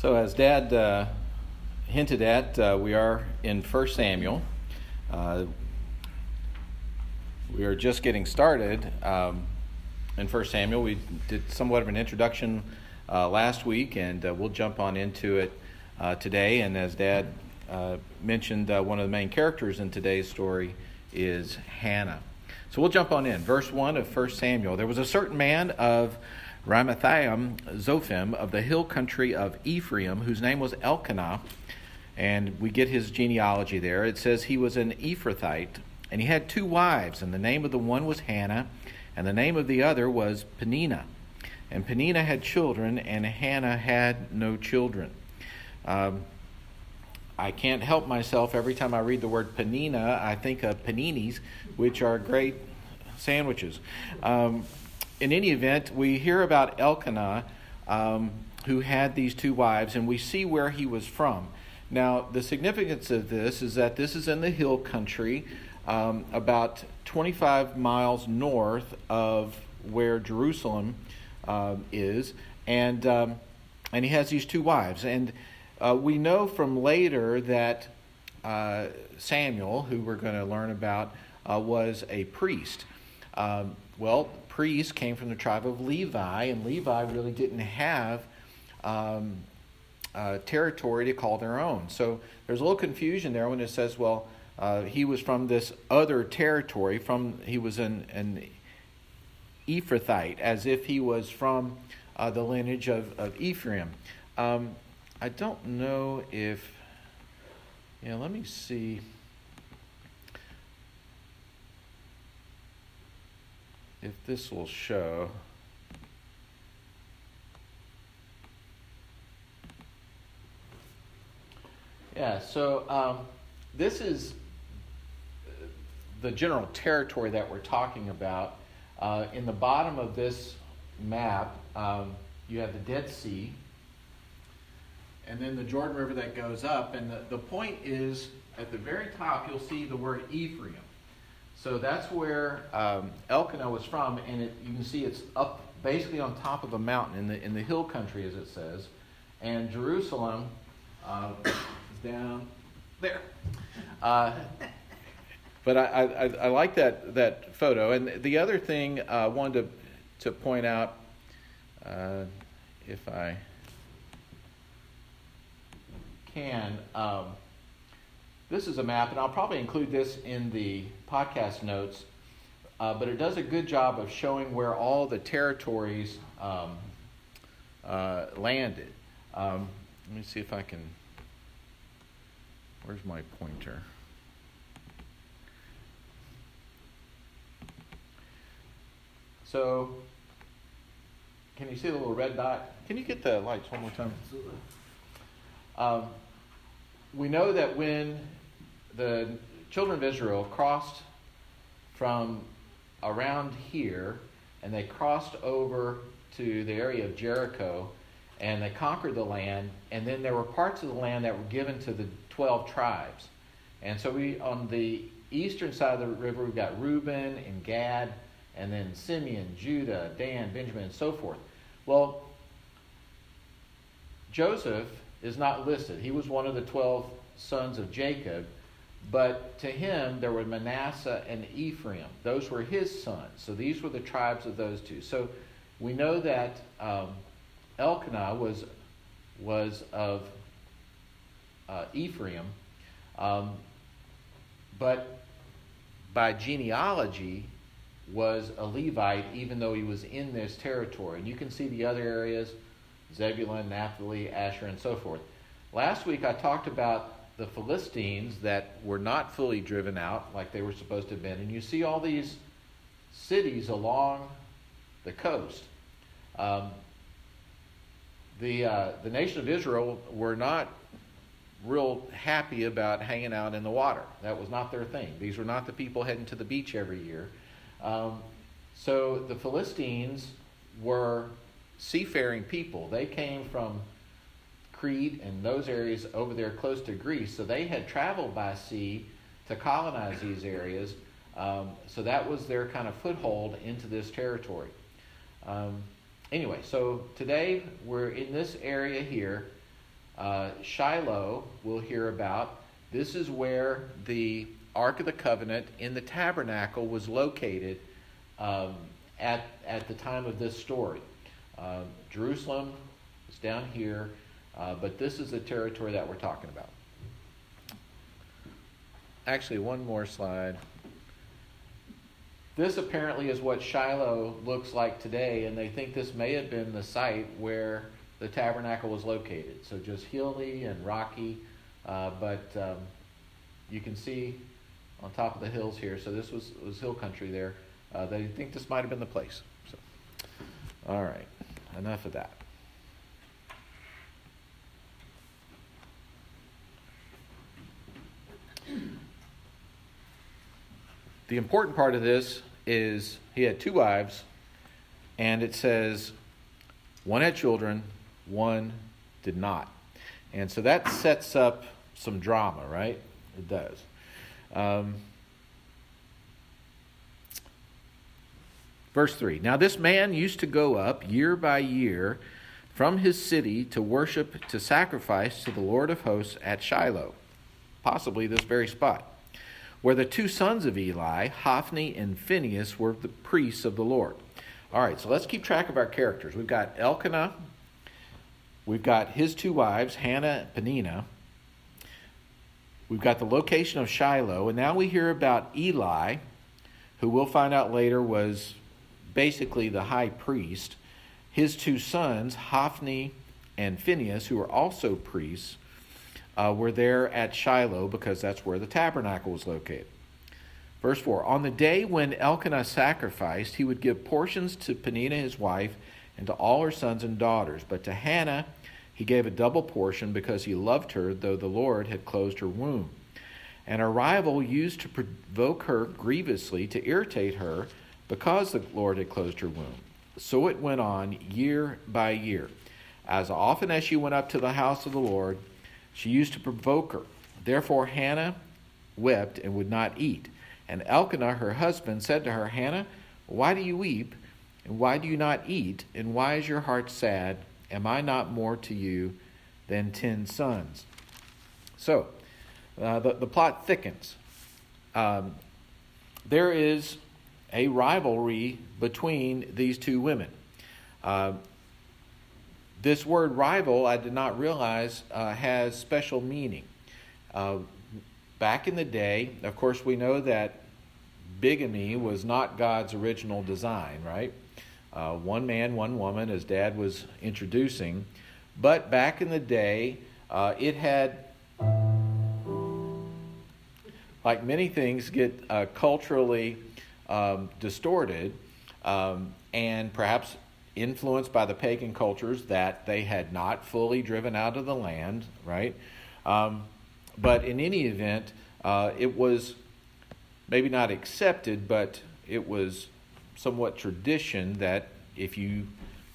So as Dad hinted at, we are in 1 Samuel. We are just getting started in 1 Samuel. We did somewhat of an introduction last week, and we'll jump on into it today. And as Dad mentioned, one of the main characters in today's story is Hannah. So we'll jump on in. Verse 1 of 1 Samuel. There was a certain man of Ramathaim-zophim of the hill country of Ephraim, whose name was Elkanah, and we get his genealogy there. It says he was an Ephrathite, and he had two wives, and the name of the one was Hannah, and the name of the other was Peninnah. And Peninnah had children, and Hannah had no children. I can't help myself. Every time I read the word Peninnah, I think of paninis, which are great sandwiches. In any event, we hear about Elkanah, who had these two wives, and we see where he was from. Now, the significance of this is that this is in the hill country, about 25 miles north of where Jerusalem is, and he has these two wives. And we know from later that Samuel, who we're going to learn about, was a priest. Priests came from the tribe of Levi, and Levi really didn't have territory to call their own. So there's a little confusion there when it says, he was from this other territory. He was an Ephrathite, as if he was from the lineage of Ephraim. I don't know if... Yeah, let me see... if this will show. Yeah, so this is the general territory that we're talking about. In the bottom of this map, you have the Dead Sea, and then the Jordan River that goes up. And the point is, at the very top, you'll see the word Ephraim. So that's where Elkanah was from, and you can see it's up basically on top of a mountain in the hill country, as it says, and Jerusalem is down there. But I like that photo. And the other thing I wanted to point out, if I can. This is a map, and I'll probably include this in the podcast notes, but it does a good job of showing where all the territories landed. Let me see if I can... Where's my pointer? So, can you see the little red dot? Can you get the lights one more time? Absolutely. We know that when the children of Israel crossed from around here, and they crossed over to the area of Jericho, and they conquered the land, and then there were parts of the land that were given to the 12 tribes. And so on the eastern side of the river, we've got Reuben and Gad, and then Simeon, Judah, Dan, Benjamin, and so forth. Well, Joseph is not listed. He was one of the 12 sons of Jacob, but to him there were Manasseh and Ephraim. Those were his sons. So these were the tribes of those two. So we know that Elkanah was of Ephraim, but by genealogy was a Levite, even though he was in this territory. And you can see the other areas: Zebulun, Naphtali, Asher, and so forth. Last week I talked about the Philistines that were not fully driven out like they were supposed to have been. And you see all these cities along the coast. The nation of Israel were not real happy about hanging out in the water. That was not their thing. These were not the people heading to the beach every year. So the Philistines were seafaring people. They came from Crete and those areas over there close to Greece, so they had traveled by sea to colonize these areas, so that was their kind of foothold into this territory. Anyway, so today we're in this area here, Shiloh, we'll hear about. This is where the Ark of the Covenant in the tabernacle was located at the time of this story. Jerusalem is down here, but this is the territory that we're talking about. Actually, one more slide. This apparently is what Shiloh looks like today, and they think this may have been the site where the tabernacle was located. So just hilly and rocky, but you can see on top of the hills here. So this was hill country there. They think this might have been the place. So, all right, enough of that. The important part of this is he had two wives, and it says one had children, one did not. And so that sets up some drama, right? It does. Verse 3. Now this man used to go up year by year from his city to worship, to sacrifice to the Lord of hosts at Shiloh, possibly this very spot, where the two sons of Eli, Hophni and Phinehas, were the priests of the Lord. All right, so let's keep track of our characters. We've got Elkanah. We've got his two wives, Hannah and Peninnah. We've got the location of Shiloh. And now we hear about Eli, who we'll find out later was basically the high priest. His two sons, Hophni and Phinehas, who were also priests, were there at Shiloh because that's where the tabernacle was located. Verse 4, on the day when Elkanah sacrificed, he would give portions to Peninnah, his wife, and to all her sons and daughters. But to Hannah, he gave a double portion because he loved her, though the Lord had closed her womb. And her rival used to provoke her grievously, to irritate her, because the Lord had closed her womb. So it went on year by year. As often as she went up to the house of the Lord, she used to provoke her. Therefore Hannah wept and would not eat. And Elkanah, her husband, said to her, Hannah, why do you weep? And why do you not eat? And why is your heart sad? Am I not more to you than 10 sons? So, the plot thickens. There is a rivalry between these two women. This word rival, I did not realize, has special meaning. Back in the day, of course, we know that bigamy was not God's original design, right? One man, one woman, as Dad was introducing. But back in the day, it had, like many things, get culturally distorted and perhaps influenced by the pagan cultures that they had not fully driven out of the land, right? But in any event, it was maybe not accepted, but it was somewhat tradition that if you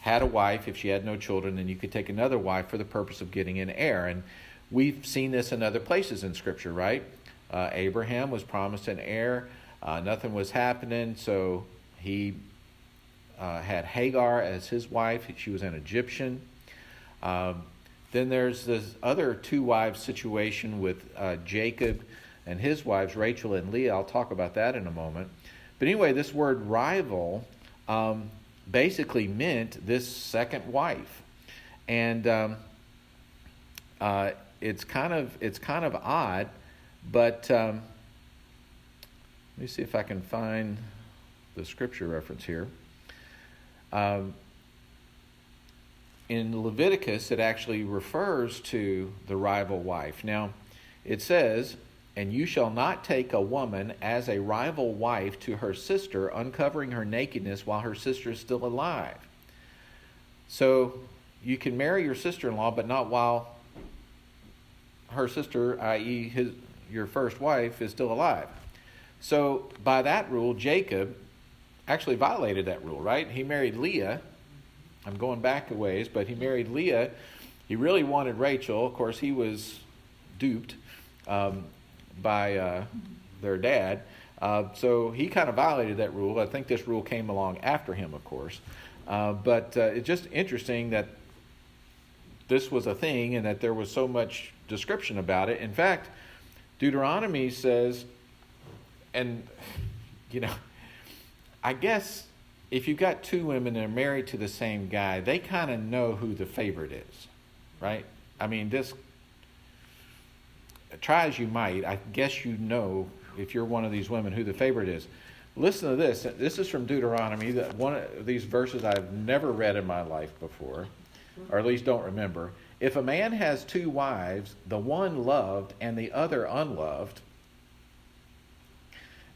had a wife, if she had no children, then you could take another wife for the purpose of getting an heir. And we've seen this in other places in Scripture, right? Abraham was promised an heir. Nothing was happening, so he had Hagar as his wife. She was an Egyptian. Then there's this other two wives situation with Jacob and his wives, Rachel and Leah. I'll talk about that in a moment. But anyway, this word rival basically meant this second wife, and it's kind of odd. But let me see if I can find the scripture reference here. In Leviticus, it actually refers to the rival wife. Now, it says, and you shall not take a woman as a rival wife to her sister, uncovering her nakedness while her sister is still alive. So you can marry your sister-in-law, but not while her sister, i.e. your first wife, is still alive. So by that rule, Jacob actually violated that rule, right? He married Leah. I'm going back a ways, but he married Leah. He really wanted Rachel. Of course, he was duped by their dad. So he kind of violated that rule. I think this rule came along after him, of course. But it's just interesting that this was a thing and that there was so much description about it. In fact, Deuteronomy says, and, you know, I guess if you've got two women that are married to the same guy, they kind of know who the favorite is, right? I mean, this, try as you might, I guess you know, if you're one of these women, who the favorite is. Listen to this. This is from Deuteronomy, one of these verses I've never read in my life before, or at least don't remember. If a man has two wives, the one loved and the other unloved,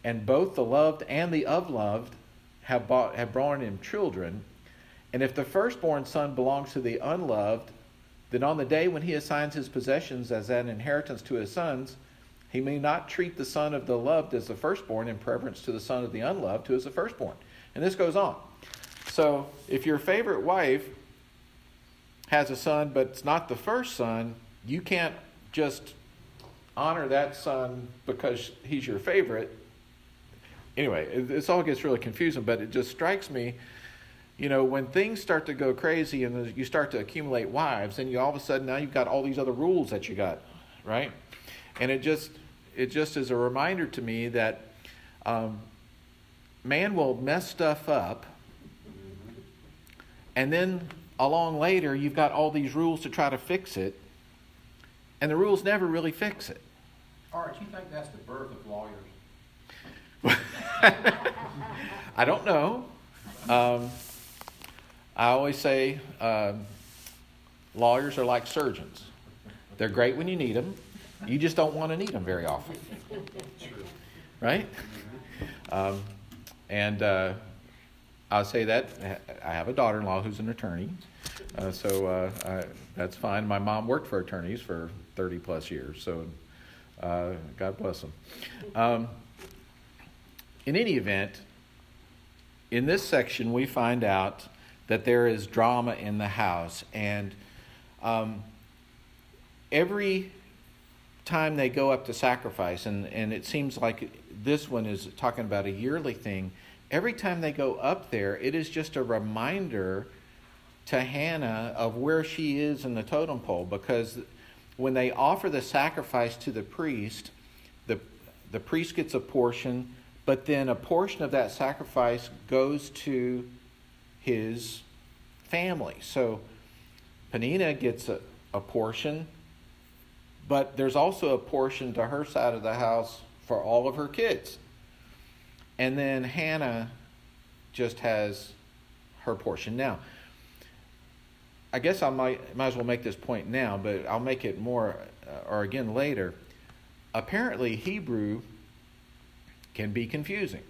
and both the loved and the unloved have borne him children, and if the firstborn son belongs to the unloved, then on the day when he assigns his possessions as an inheritance to his sons, he may not treat the son of the loved as the firstborn in preference to the son of the unloved who is the firstborn. And this goes on. So if your favorite wife has a son but it's not the first son, you can't just honor that son because he's your favorite. Anyway, this all gets really confusing, but it just strikes me, you know, when things start to go crazy and you start to accumulate wives, and you all of a sudden now you've got all these other rules that you got, right? And it just is a reminder to me that man will mess stuff up, and then along later you've got all these rules to try to fix it, and the rules never really fix it. Art, you think that's the birth of lawyers? I don't know. I always say lawyers are like surgeons. They're great when you need them. You just don't want to need them very often, right? And I'll say that I have a daughter-in-law who's an attorney, so that's fine. My mom worked for attorneys for 30-plus years, so God bless them. In any event, in this section, we find out that there is drama in the house, and every time they go up to sacrifice, and it seems like this one is talking about a yearly thing, every time they go up there, it is just a reminder to Hannah of where she is in the totem pole, because when they offer the sacrifice to the priest, the priest gets a portion, but then a portion of that sacrifice goes to his family. So Peninnah gets a portion, but there's also a portion to her side of the house for all of her kids. And then Hannah just has her portion. Now, I guess I might as well make this point now, but I'll make it more or again later. Apparently, Hebrew can be confusing.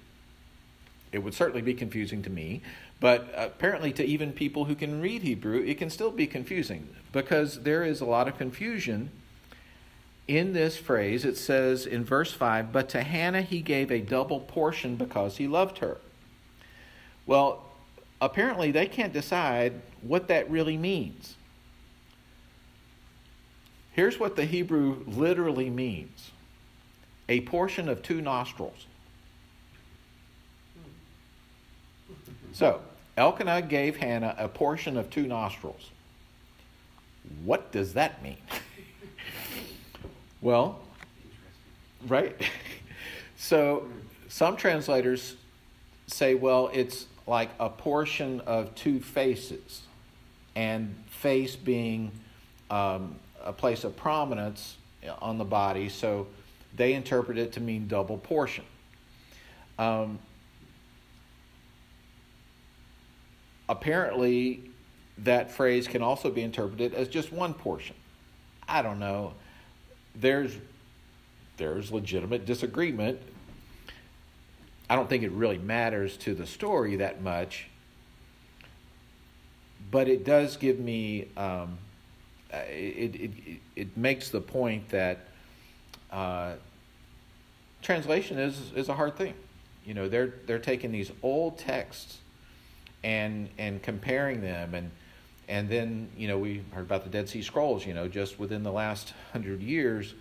It would certainly be confusing to me, but apparently to even people who can read Hebrew, it can still be confusing because there is a lot of confusion. In this phrase, it says in verse 5, but to Hannah he gave a double portion because he loved her. Well, apparently they can't decide what that really means. Here's what the Hebrew literally means: a portion of two nostrils. So, Elkanah gave Hannah a portion of two nostrils. What does that mean? Well, right? So some translators say, well, it's like a portion of two faces, and face being a place of prominence on the body, so they interpret it to mean double portion. Apparently, that phrase can also be interpreted as just one portion. I don't know. There's legitimate disagreement. I don't think it really matters to the story that much, but it does give me it makes the point that translation is a hard thing. You know, they're taking these old texts and comparing them and then, you know, we heard about the Dead Sea Scrolls, you know, just within the last 100 years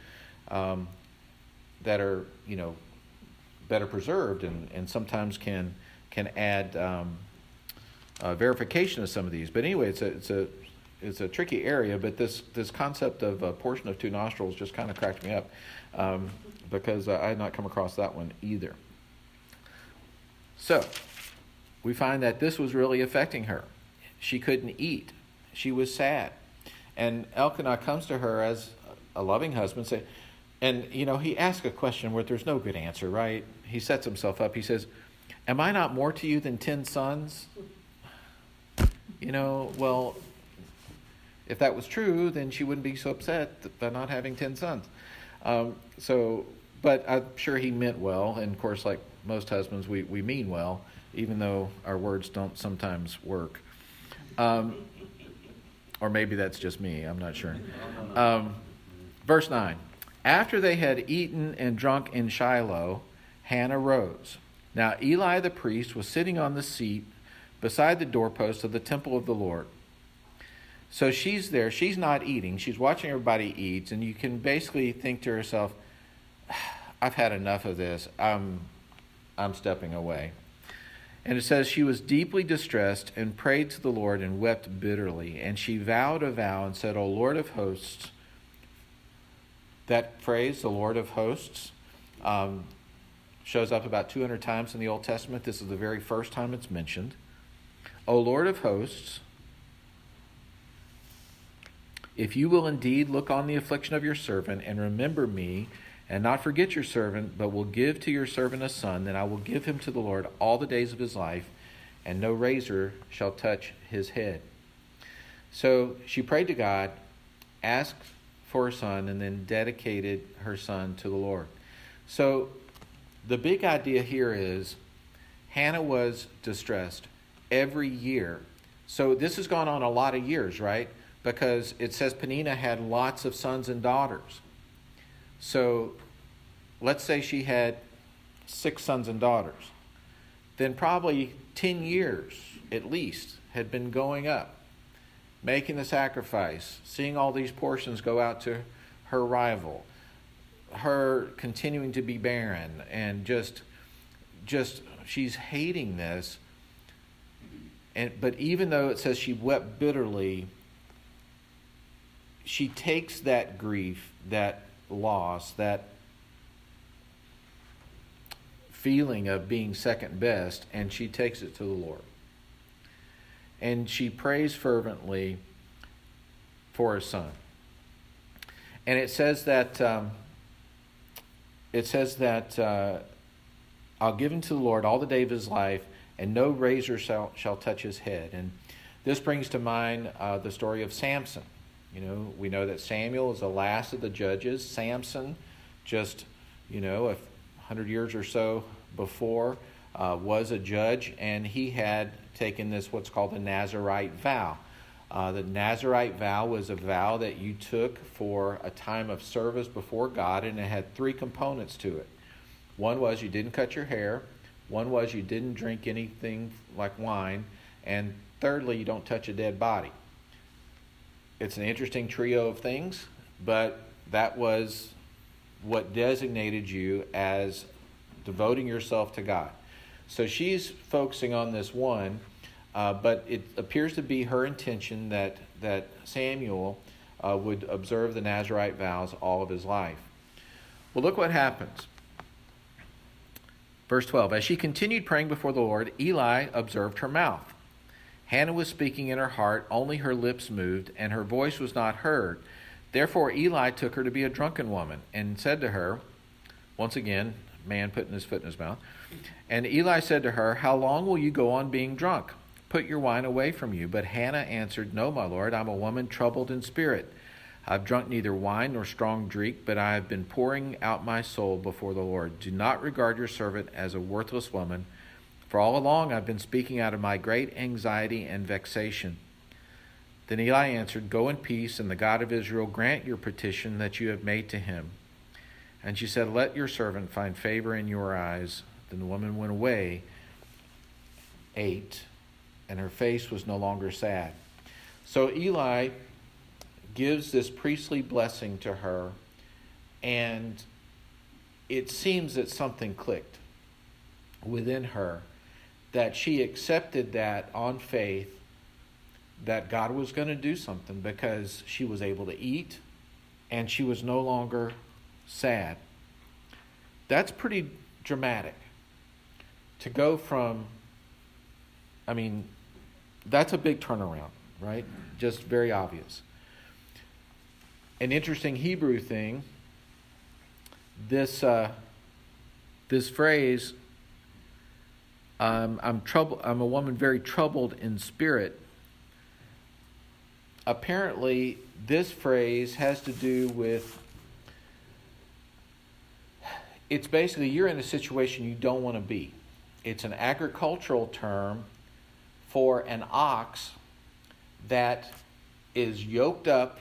that are, you know, better preserved and sometimes can add verification to some of these. But anyway, it's a is a tricky area, but this concept of a portion of two nostrils just kind of cracked me up, because I had not come across that one either. So we find that this was really affecting her. She couldn't eat. She was sad. And Elkanah comes to her as a loving husband, he asks a question where there's no good answer, right? He sets himself up. He says, "Am I not more to you than 10 sons? Well, if that was true, then she wouldn't be so upset by not having 10 sons. But I'm sure he meant well. And of course, like most husbands, we mean well, even though our words don't sometimes work. Or maybe that's just me. I'm not sure. Verse 9. After they had eaten and drunk in Shiloh, Hannah rose. Now Eli the priest was sitting on the seat beside the doorpost of the temple of the Lord. So she's there. She's not eating. She's watching everybody eat. And you can basically think to herself, I've had enough of this. I'm stepping away. And it says, she was deeply distressed and prayed to the Lord and wept bitterly. And she vowed a vow and said, O Lord of hosts. That phrase, the Lord of hosts, shows up about 200 times in the Old Testament. This is the very first time it's mentioned. O Lord of hosts, if you will indeed look on the affliction of your servant and remember me, and not forget your servant, but will give to your servant a son, then I will give him to the Lord all the days of his life, and no razor shall touch his head. So she prayed to God, asked for her son, and then dedicated her son to the Lord. So the big idea here is Hannah was distressed every year. So this has gone on a lot of years, right? Because it says Peninnah had lots of sons and daughters. So let's say she had 6 sons and daughters. Then probably 10 years at least had been going up, making the sacrifice, seeing all these portions go out to her rival, her continuing to be barren, and just she's hating this. But even though it says she wept bitterly, she takes that grief, that loss, that feeling of being second best, and she takes it to the Lord. And she prays fervently for her son. And it says that I'll give him to the Lord all the day of his life, and no razor shall touch his head. And this brings to mind the story of Samson. We know that Samuel is the last of the judges. Samson, 100 years or so before, was a judge, and he had taken this what's called the Nazarite vow. The Nazarite vow was a vow that you took for a time of service before God, and it had 3 components to it. One was you didn't cut your hair. One was you didn't drink anything like wine. And thirdly, you don't touch a dead body. It's an interesting trio of things, but that was what designated you as devoting yourself to God. So she's focusing on this one, but it appears to be her intention that Samuel would observe the Nazarite vows all of his life. Well, look what happens. Verse 12, as she continued praying before the Lord, Eli observed her mouth. Hannah was speaking in her heart, only her lips moved, and her voice was not heard. Therefore Eli took her to be a drunken woman, and said to her, once again, man putting his foot in his mouth, and Eli said to her, how long will you go on being drunk? Put your wine away from you. But Hannah answered, no, my Lord, I'm a woman troubled in spirit. I've drunk neither wine nor strong drink, but I have been pouring out my soul before the Lord. Do not regard your servant as a worthless woman. For all along I've been speaking out of my great anxiety and vexation. Then Eli answered, go in peace, and the God of Israel grant your petition that you have made to him. And she said, let your servant find favor in your eyes. Then the woman went away, ate, and her face was no longer sad. So Eli gives this priestly blessing to her, and it seems that something clicked within her, that she accepted that on faith that God was going to do something, because she was able to eat and she was no longer sad. That's pretty dramatic to go from, I mean, that's a big turnaround, right? Just very obvious. An interesting Hebrew thing, this phrase, I'm a woman very troubled in spirit. Apparently, this phrase has to do with, it's basically you're in a situation you don't want to be. It's an agricultural term for an ox that is yoked up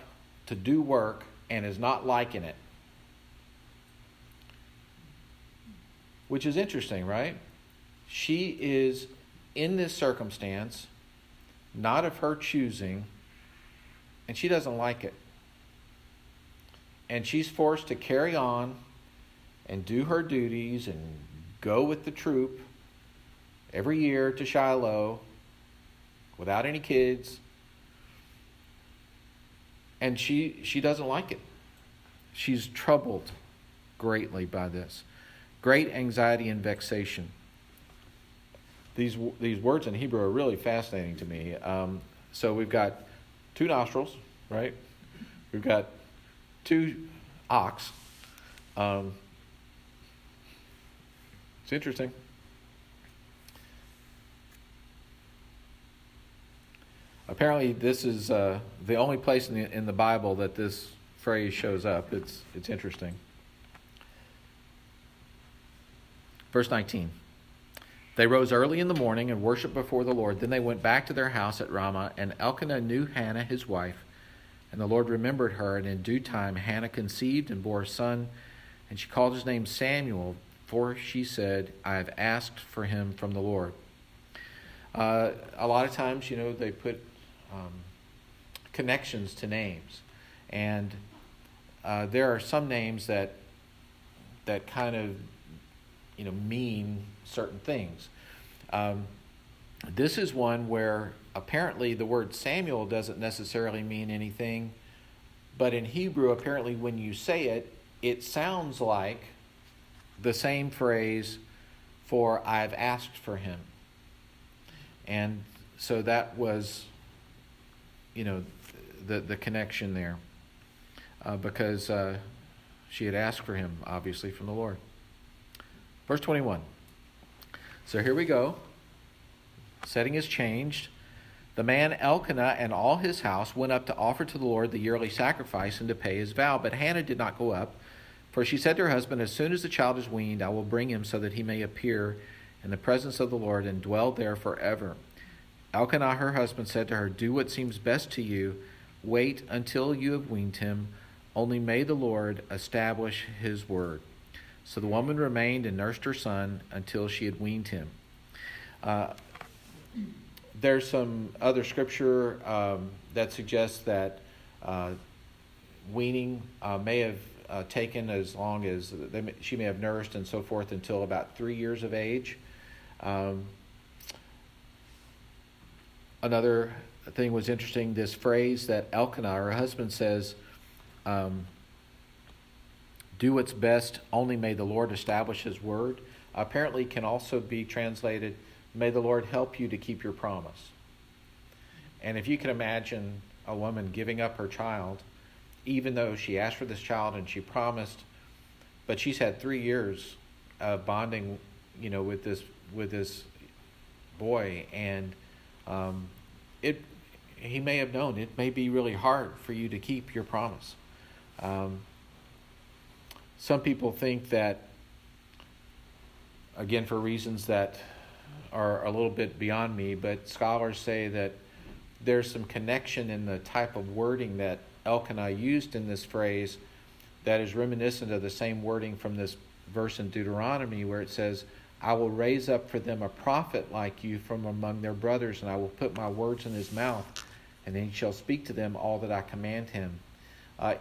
to do work and is not liking it. Which is interesting, right? She is in this circumstance, not of her choosing, and she doesn't like it. And she's forced to carry on and do her duties and go with the troop every year to Shiloh without any kids. And she doesn't like it. She's troubled greatly by this. Great anxiety and vexation. These words in Hebrew are really fascinating to me. So we've got two nostrils, right? We've got two ox. It's interesting. Apparently, this is the only place in the Bible that this phrase shows up. It's interesting. Verse 19. They rose early in the morning and worshipped before the Lord. Then they went back to their house at Ramah, and Elkanah knew Hannah, his wife, and the Lord remembered her. And in due time, Hannah conceived and bore a son, and she called his name Samuel, for she said, I have asked for him from the Lord. A lot of times, you know, they put connections to names, and there are some names that kind of, you know, mean certain things. This is one where apparently the word Samuel doesn't necessarily mean anything, but in Hebrew, apparently when you say it, it sounds like the same phrase for I've asked for him. And so that was, you know, the connection there, because she had asked for him, obviously, from the Lord. Verse 21. So here we go. Setting is changed. The man Elkanah and all his house went up to offer to the Lord the yearly sacrifice and to pay his vow. But Hannah did not go up, for she said to her husband, as soon as the child is weaned, I will bring him so that he may appear in the presence of the Lord and dwell there forever. Elkanah, her husband, said to her, do what seems best to you. Wait until you have weaned him. Only may the Lord establish his word. So the woman remained and nursed her son until she had weaned him. There's some other scripture that suggests that weaning may have taken as long as she may have nursed and so forth until about 3 years of age. Another thing was interesting, this phrase that Elkanah, her husband, says, do what's best, only may the Lord establish his word, apparently can also be translated, may the Lord help you to keep your promise. And if you can imagine a woman giving up her child, even though she asked for this child and she promised, but she's had 3 years of bonding, you know, with this boy, and he may have known it may be really hard for you to keep your promise. Some people think that, again, for reasons that are a little bit beyond me, but scholars say that there's some connection in the type of wording that Elkanah used in this phrase that is reminiscent of the same wording from this verse in Deuteronomy where it says, I will raise up for them a prophet like you from among their brothers, and I will put my words in his mouth, and then he shall speak to them all that I command him.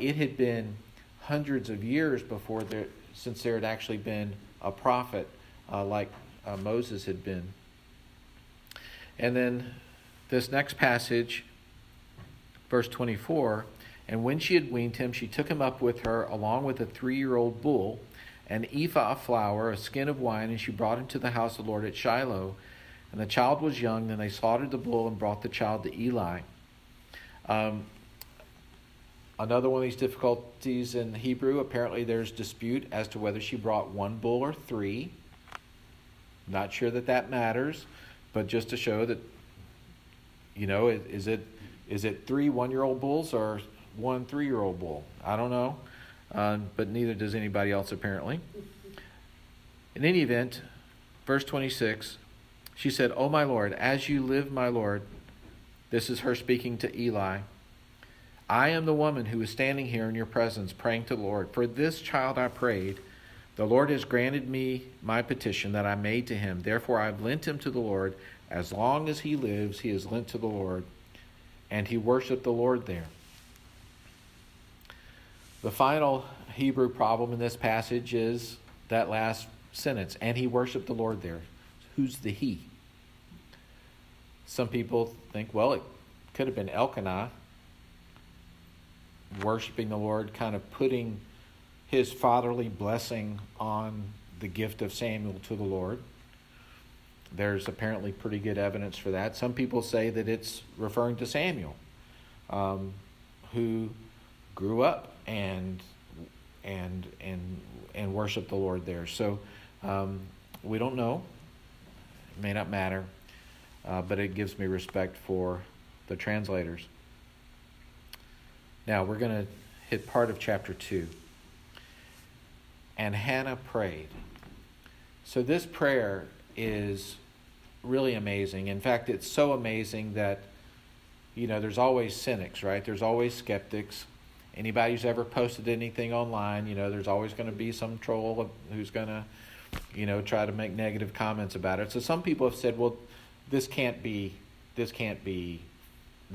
It had been hundreds of years before since there had actually been a prophet like Moses had been. And then this next passage, Verse 24, and when she had weaned him, she took him up with her along with a 3-year-old bull, an ephah of flour, a skin of wine, and she brought him to the house of the Lord at Shiloh. And the child was young. Then they slaughtered the bull and brought the child to Eli. Another one of these difficulties in Hebrew, apparently there's dispute as to whether she brought one bull or 3. Not sure that that matters, but just to show that, you know, is it 3 1-year-old bulls or 1 3-year-old bull? I don't know, but neither does anybody else apparently. In any event, verse 26, she said, "O my Lord, as you live, my Lord," this is her speaking to Eli, "I am the woman who is standing here in your presence praying to the Lord. For this child I prayed. The Lord has granted me my petition that I made to him. Therefore I have lent him to the Lord. As long as he lives, he is lent to the Lord." And he worshiped the Lord there. The final Hebrew problem in this passage is that last sentence. And he worshiped the Lord there. Who's the he? Some people think, well, it could have been Elkanah. Worshiping the Lord, kind of putting his fatherly blessing on the gift of Samuel to the Lord. There's apparently pretty good evidence for that. Some people say that it's referring to Samuel, who grew up and worshiped the Lord there. So we don't know. It may not matter, but it gives me respect for the translators. Now we're going to hit part of chapter 2. And Hannah prayed. So this prayer is really amazing. In fact, it's so amazing that, you know, there's always cynics, right? There's always skeptics. Anybody who's ever posted anything online, you know, there's always going to be some troll who's going to, you know, try to make negative comments about it. So some people have said, well, this can't be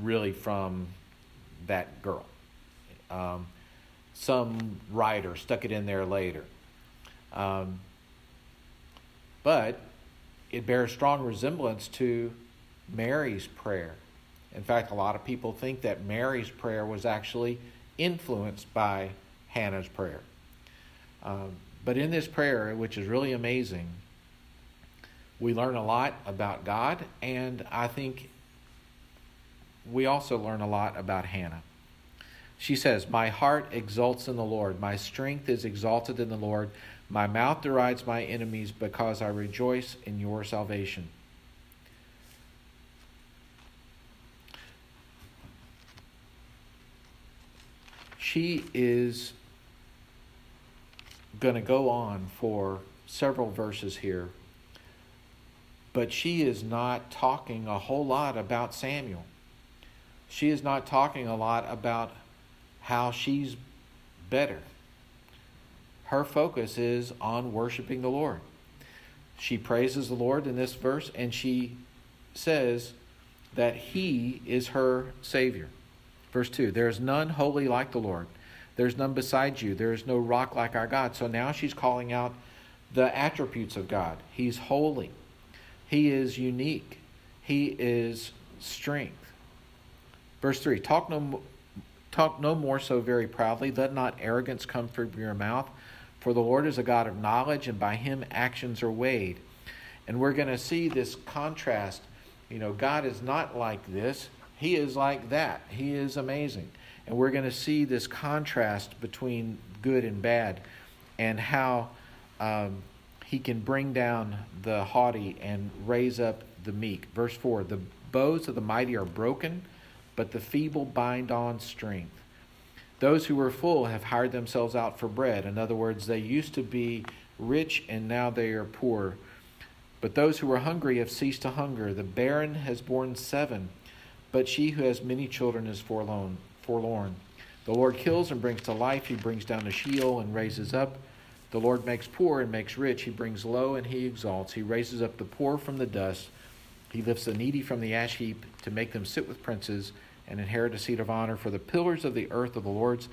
really from that girl. Some writer stuck it in there later. But it bears strong resemblance to Mary's prayer. In fact, a lot of people think that Mary's prayer was actually influenced by Hannah's prayer. But in this prayer, which is really amazing, we learn a lot about God, and I think we also learn a lot about Hannah. She says, "My heart exults in the Lord. My strength is exalted in the Lord. My mouth derides my enemies because I rejoice in your salvation." She is going to go on for several verses here, but she is not talking a whole lot about Samuel. She is not talking a lot about how she's better. Her focus is on worshiping the Lord. She praises the Lord in this verse, and she says that he is her Savior. Verse 2, "There is none holy like the Lord. There is none beside you. There is no rock like our God." So now she's calling out the attributes of God. He's holy. He is unique. He is strength. Verse 3, Talk no more so very proudly. Let not arrogance come from your mouth. For the Lord is a God of knowledge, and by him actions are weighed. And we're going to see this contrast. You know, God is not like this. He is like that. He is amazing. And we're going to see this contrast between good and bad, and how he can bring down the haughty and raise up the meek. Verse 4, "The bows of the mighty are broken, but the feeble bind on strength. Those who were full have hired themselves out for bread." In other words, they used to be rich and now they are poor. "But those who were hungry have ceased to hunger. The barren has borne 7, but she who has many children is forlorn. The Lord kills and brings to life. He brings down to Sheol and raises up. The Lord makes poor and makes rich. He brings low and he exalts. He raises up the poor from the dust. He lifts the needy from the ash heap to make them sit with princes and inherit a seat of honor. For the pillars of the earth are the Lord's,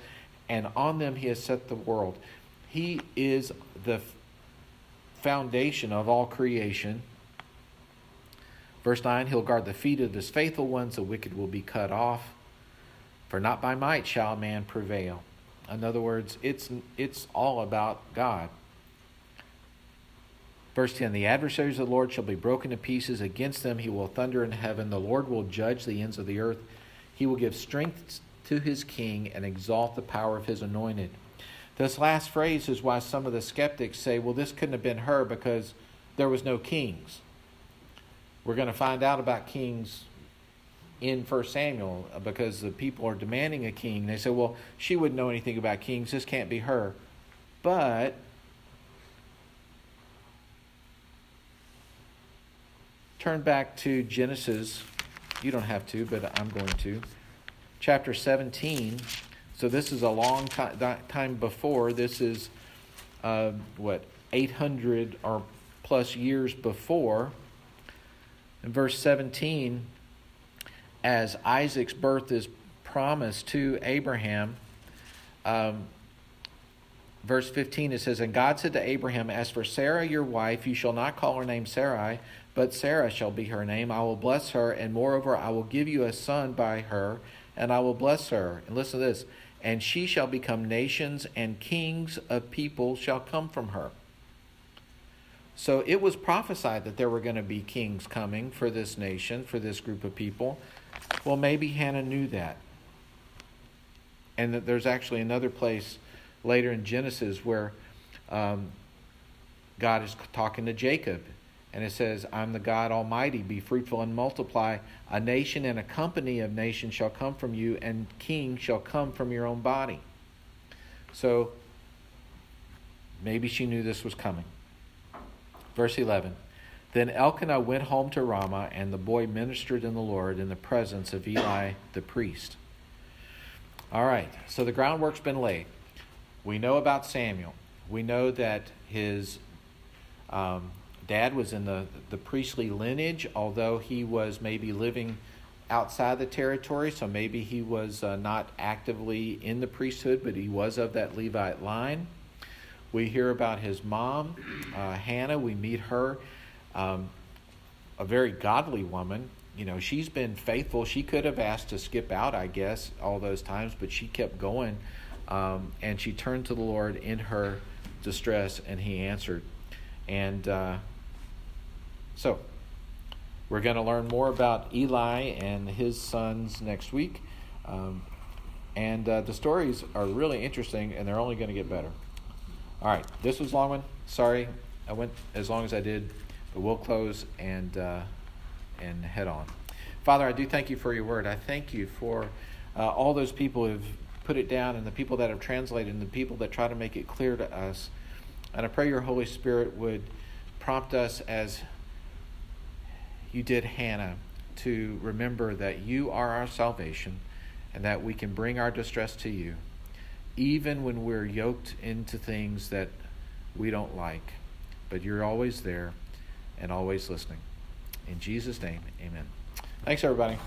and on them he has set the world." He is the foundation of all creation. Verse 9, "He'll guard the feet of his faithful ones. The wicked will be cut off." For not by might shall man prevail. In other words, it's all about God. Verse 10, the adversaries of the Lord shall be broken to pieces. Against them he will thunder in heaven. The Lord will judge the ends of the earth. He will give strength to his king and exalt the power of his anointed. This last phrase is why some of the skeptics say, well, this couldn't have been her because there was no kings. We're going to find out about kings in 1 Samuel because the people are demanding a king. They say, well, she wouldn't know anything about kings. This can't be her. But turn back to Genesis. You don't have to, but I'm going to. Chapter 17. So this is a long time before. This is, 800 or plus years before. In verse 17, as Isaac's birth is promised to Abraham, verse 15, it says, and God said to Abraham, as for Sarah, your wife, you shall not call her name Sarai, but Sarah shall be her name. I will bless her, and moreover, I will give you a son by her, and I will bless her. And listen to this. And she shall become nations, and kings of people shall come from her. So it was prophesied that there were going to be kings coming for this nation, for this group of people. Well, maybe Hannah knew that. And that there's actually another place later in Genesis where God is talking to Jacob. And it says, I'm the God Almighty, be fruitful and multiply. A nation and a company of nations shall come from you, and kings shall come from your own body. So maybe she knew this was coming. Verse 11, then Elkanah went home to Ramah, and the boy ministered in the Lord in the presence of Eli the priest. All right, so the groundwork's been laid. We know about Samuel. We know that his dad was in the priestly lineage, although he was maybe living outside the territory, so maybe he was not actively in the priesthood, but he was of that Levite line. We hear about his mom, Hannah. We meet her, a very godly woman. You know, she's been faithful. She could have asked to skip out, I guess, all those times, but she kept going. And she turned to the Lord in her distress, and he answered. And so we're going to learn more about Eli and his sons next week. The stories are really interesting, and they're only going to get better. All right, this was a long one. Sorry, I went as long as I did, but we'll close and head on. Father, I do thank you for your word. I thank you for all those people who've put it down, and the people that have translated, and the people that try to make it clear to us. And I pray your Holy Spirit would prompt us, as you did Hannah, to remember that you are our salvation, and that we can bring our distress to you, even when we're yoked into things that we don't like. But you're always there and always listening. In Jesus' name, amen. Thanks, everybody.